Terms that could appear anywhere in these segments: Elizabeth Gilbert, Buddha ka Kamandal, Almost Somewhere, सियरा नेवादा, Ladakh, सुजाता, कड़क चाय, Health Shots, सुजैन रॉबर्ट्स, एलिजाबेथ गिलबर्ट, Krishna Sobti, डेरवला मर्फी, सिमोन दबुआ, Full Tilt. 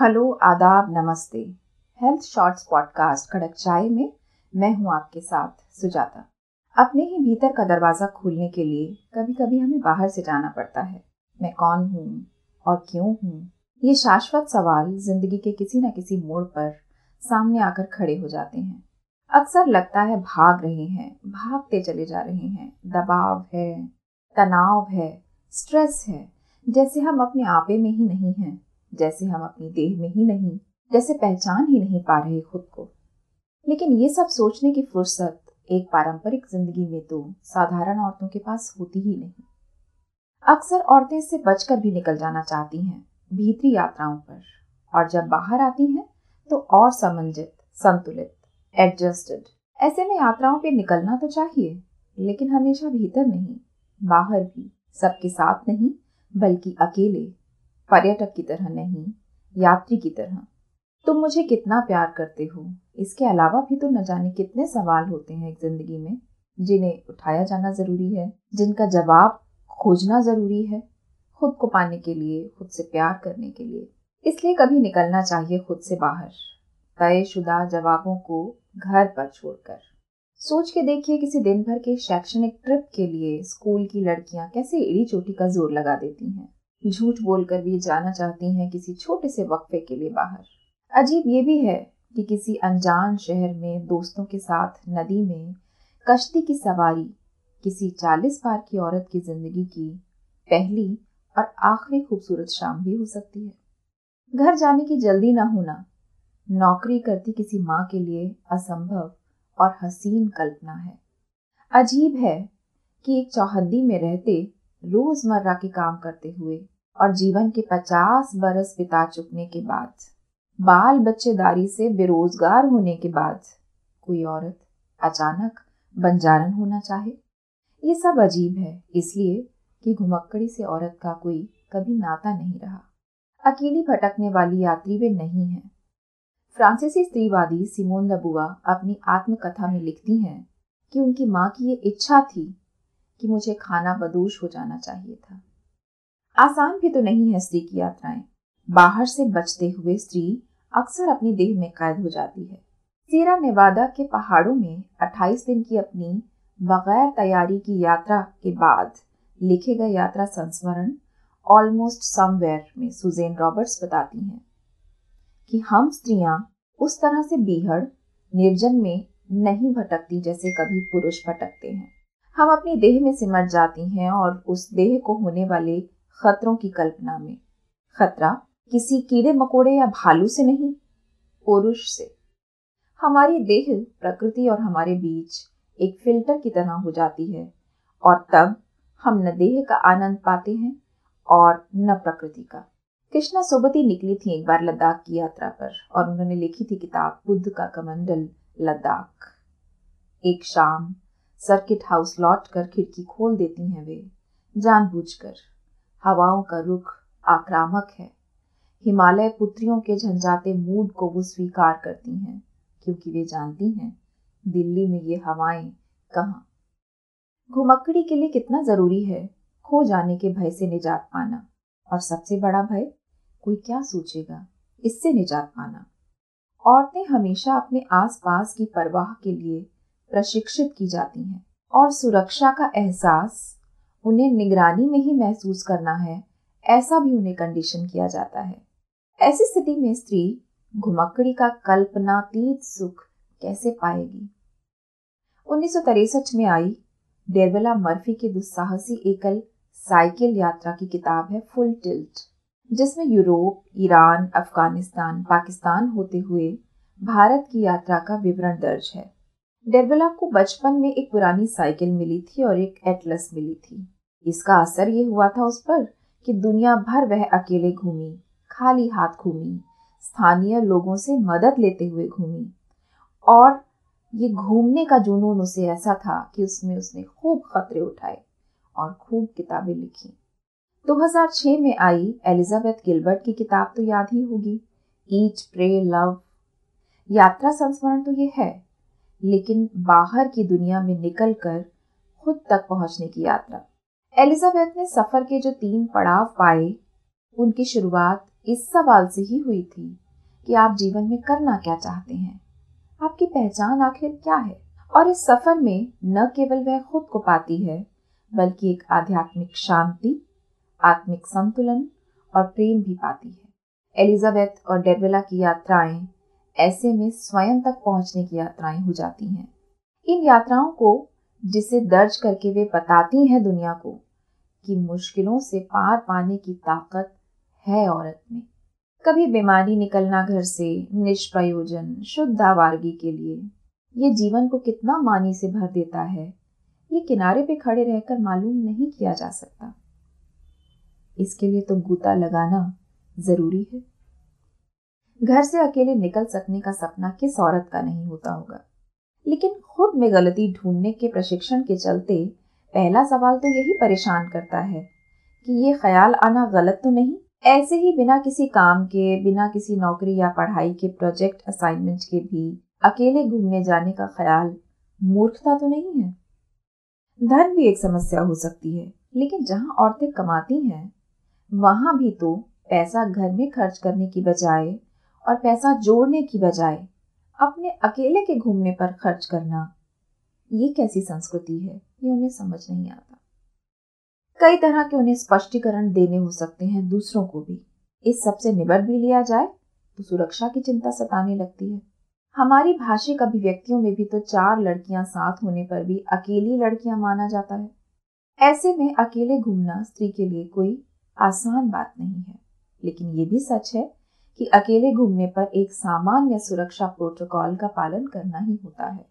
Hello आदाब नमस्ते। Health shorts podcast कड़क चाय में मैं हूं आपके साथ सुजाता। अपने ही भीतर का दरवाज़ा खोलने के लिए कभी कभी हमें बाहर से जाना पड़ता है। मैं कौन हूं और क्यों हूं, ये शाश्वत सवाल जिंदगी के किसी न किसी मोड़ पर सामने आकर खड़े हो जाते हैं। अक्सर लगता है भाग रहे हैं, भागते चले जा रहे हैं। दबाव है, तनाव है, स्ट्रेस है, जैसे हम अपने आपे में ही नहीं हैं, जैसे हम अपनी देह में ही नहीं, जैसे पहचान ही नहीं पा रहे खुद को। लेकिन ये सब सोचने की फुर्सत एक पारंपरिक जिंदगी में तो साधारण औरतों के पास होती ही नहीं। अक्सर औरतें इससे बचकर भी निकल जाना चाहती हैं भीतरी यात्राओं पर, और जब बाहर आती हैं तो और समंजित, संतुलित, एडजस्टेड। ऐसे में यात्राओं पर निकलना तो चाहिए, लेकिन हमेशा भीतर नहीं, बाहर भी, सबके साथ नहीं, बल्कि अकेले, पर्यटक की तरह नहीं, यात्री की तरह। तुम मुझे कितना प्यार करते हो, इसके अलावा भी तो न जाने कितने सवाल होते हैं जिंदगी में, जिन्हें उठाया जाना जरूरी है, जिनका जवाब खोजना जरूरी है, खुद को पाने के लिए, खुद से प्यार करने के लिए। इसलिए कभी निकलना चाहिए खुद से बाहर, तयशुदा जवाबों को घर पर छोड़कर। सोच के देखिए, किसी दिन भर के शैक्षणिक ट्रिप के लिए स्कूल की लड़कियां कैसे एड़ी चोटी का जोर लगा देती हैं। झूठ बोलकर भी जाना चाहती हैं किसी छोटे से वक्फे के लिए बाहर। अजीब ये भी है कि किसी अनजान शहर में दोस्तों के साथ नदी में कश्ती की सवारी किसी 40 पार की औरत की जिंदगी की पहली और आखिरी खूबसूरत शाम भी हो सकती है। घर जाने की जल्दी ना होना नौकरी करती किसी माँ के लिए असंभव और हसीन कल्पना है। अजीब है कि एक चौहद्दी में रहते, रोजमर्रा के काम करते हुए और जीवन के 50 बरस बिता चुकने के बाद, बाल बच्चेदारी से बेरोजगार होने के बाद, कोई औरत अचानक बंजारन होना चाहे। ये सब अजीब है इसलिए कि घुमक्कड़ी से औरत का कोई कभी नाता नहीं रहा। अकेली भटकने वाली यात्री वे नहीं है। फ्रांसीसी स्त्रीवादी सिमोन दबुआ अपनी आत्मकथा में लिखती हैं कि उनकी माँ की ये इच्छा थी कि मुझे खाना बदोश हो जाना चाहिए था। आसान भी तो नहीं है स्त्री की यात्राएं। बाहर से बचते हुए स्त्री अक्सर अपनी देह में कैद हो जाती है। सियरा नेवादा के पहाड़ों में 28 दिन की अपनी बगैर तैयारी की यात्रा के बाद लिखे गए यात्रा संस्मरण ऑलमोस्ट समवेयर में सुजैन रॉबर्ट्स बताती हैं कि हम स्त्रियां उस तरह से बीहड़, निर्जन में नहीं भटकती जैसे कभी पुरुष भटकते हैं। हम अपनी देह में सिमट जाती हैं और उस देह को होने वाले खतरों की कल्पना में। खतरा किसी कीड़े मकोड़े या भालू से नहीं, पुरुष से। हमारी देह प्रकृति और हमारे बीच एक फिल्टर की तरह हो जाती है और तब हम न देह का आनंद पाते हैं और न प्रकृति का। कृष्णा सोबती निकली थी एक बार लद्दाख की यात्रा पर और उन्होंने लिखी थी किताब बुद्ध का कमंडल लद्दाख। एक शाम सर्किट हाउस लौट कर खिड़की खोल देती हैं वे, जानबूझकर। हवाओं का रुख आक्रामक है। हिमालय पुत्रियों के झंझाते मूड को वो स्वीकार करती हैं क्योंकि वे जानती हैं दिल्ली में ये हवाएं कहाँ। घुमक्कड़ी के लिए कितना जरूरी है खो जाने के भय से निजात पाना, और सबसे बड़ा भय कोई क्या सोचेगा, इससे निजात पाना। औरतें हमेशा अपने आसपास की परवाह के लिए प्रशिक्षित की जाती हैं और सुरक्षा का एहसास उन्हें निगरानी में ही महसूस करना है, ऐसा भी उन्हें कंडीशन किया जाता है। ऐसी स्थिति में स्त्री घुमक्कड़ी का कल्पनातीत सुख कैसे पाएगी। 1963 में आई डेरवला मर्फी की दुस्साहसी एकल साइकिल यात्रा की किताब है फुल टिल्ट, जिसमें यूरोप, ईरान, अफगानिस्तान, पाकिस्तान होते हुए भारत की यात्रा का विवरण दर्ज है। डेरवला को बचपन में एक पुरानी साइकिल मिली थी और एक एटलस मिली थी। इसका असर ये हुआ था उस पर कि दुनिया भर वह अकेले घूमी, खाली हाथ घूमी, स्थानीय लोगों से मदद लेते हुए घूमी और ये घूमने का जुनून उसे ऐसा था कि उसमें उसने खूब खतरे उठाए और खूब किताबें लिखी। 2006 में आई एलिजाबेथ गिलबर्ट की किताब तो याद ही होगी, ईट प्रे लव। यात्रा संस्मरण तो ये है, लेकिन बाहर की दुनिया में निकलकर खुद तक पहुंचने की यात्रा। एलिजाबेथ ने सफर के जो 3 पड़ाव पाए, उनकी शुरुआत इस सवाल से ही हुई थी कि आप जीवन में करना क्या चाहते हैं, आपकी पहचान आखिर क्या है। और इस सफर में न केवल वह खुद को पाती है, बल्कि एक आध्यात्मिक शांति, आत्मिक संतुलन और प्रेम भी पाती है। एलिजाबेथ और डेरवेला की यात्राएं ऐसे में स्वयं तक पहुंचने की यात्राएं हो जाती हैं। इन यात्राओं को जिसे दर्ज करके वे बताती हैं दुनिया को कि मुश्किलों से पार पाने की ताकत है औरत में। कभी बीमारी, निकलना घर से, निष्प्रयोजन शुद्ध आवारगी के लिए, ये जीवन को कितना मानी से भर देता है, ये किनारे पे खड़े रहकर मालूम नहीं किया जा सकता। इसके लिए तो गूता लगाना जरूरी है। घर से अकेले निकल सकने का सपना किस औरत का नहीं होता होगा, लेकिन खुद में गलती ढूंढने के प्रशिक्षण के चलते पहला सवाल तो यही परेशान करता है कि ये ख्याल आना गलत तो नहीं। ऐसे ही बिना किसी काम के, बिना किसी नौकरी या पढ़ाई के, प्रोजेक्ट असाइनमेंट के भी अकेले घूमने जाने का ख्याल मूर्खता तो नहीं है। धन भी एक समस्या हो सकती है, लेकिन जहाँ औरतें कमाती हैं वहाँ भी तो पैसा घर में खर्च करने की बजाय और पैसा जोड़ने की बजाय अपने अकेले के घूमने पर खर्च करना, ये कैसी संस्कृति है, ये उन्हें समझ नहीं आता। कई तरह के उन्हें स्पष्टीकरण देने हो सकते हैं दूसरों को भी। इस सबसे निबट भी लिया जाए तो सुरक्षा की चिंता सताने लगती है। हमारी भाषिक अभिव्यक्तियों में भी तो 4 लड़कियां साथ होने पर भी अकेली लड़कियां माना जाता है। ऐसे में अकेले घूमना स्त्री के लिए कोई आसान बात नहीं है, लेकिन ये भी सच है कि अकेले घूमने पर एक सामान्य सुरक्षा प्रोटोकॉल का पालन करना ही होता है।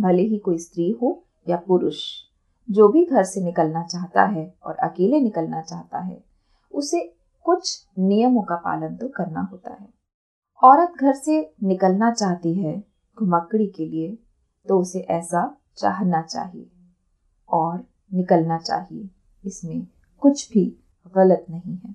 भले ही कोई स्त्री हो या पुरुष, जो भी घर से निकलना चाहता है और अकेले निकलना चाहता है, उसे कुछ नियमों का पालन तो करना होता है। औरत घर से निकलना चाहती है घुमक्कड़ी के लिए, तो उसे ऐसा चाहना चाहिए और निकलना चाहिए, इसमें कुछ भी गलत नहीं है।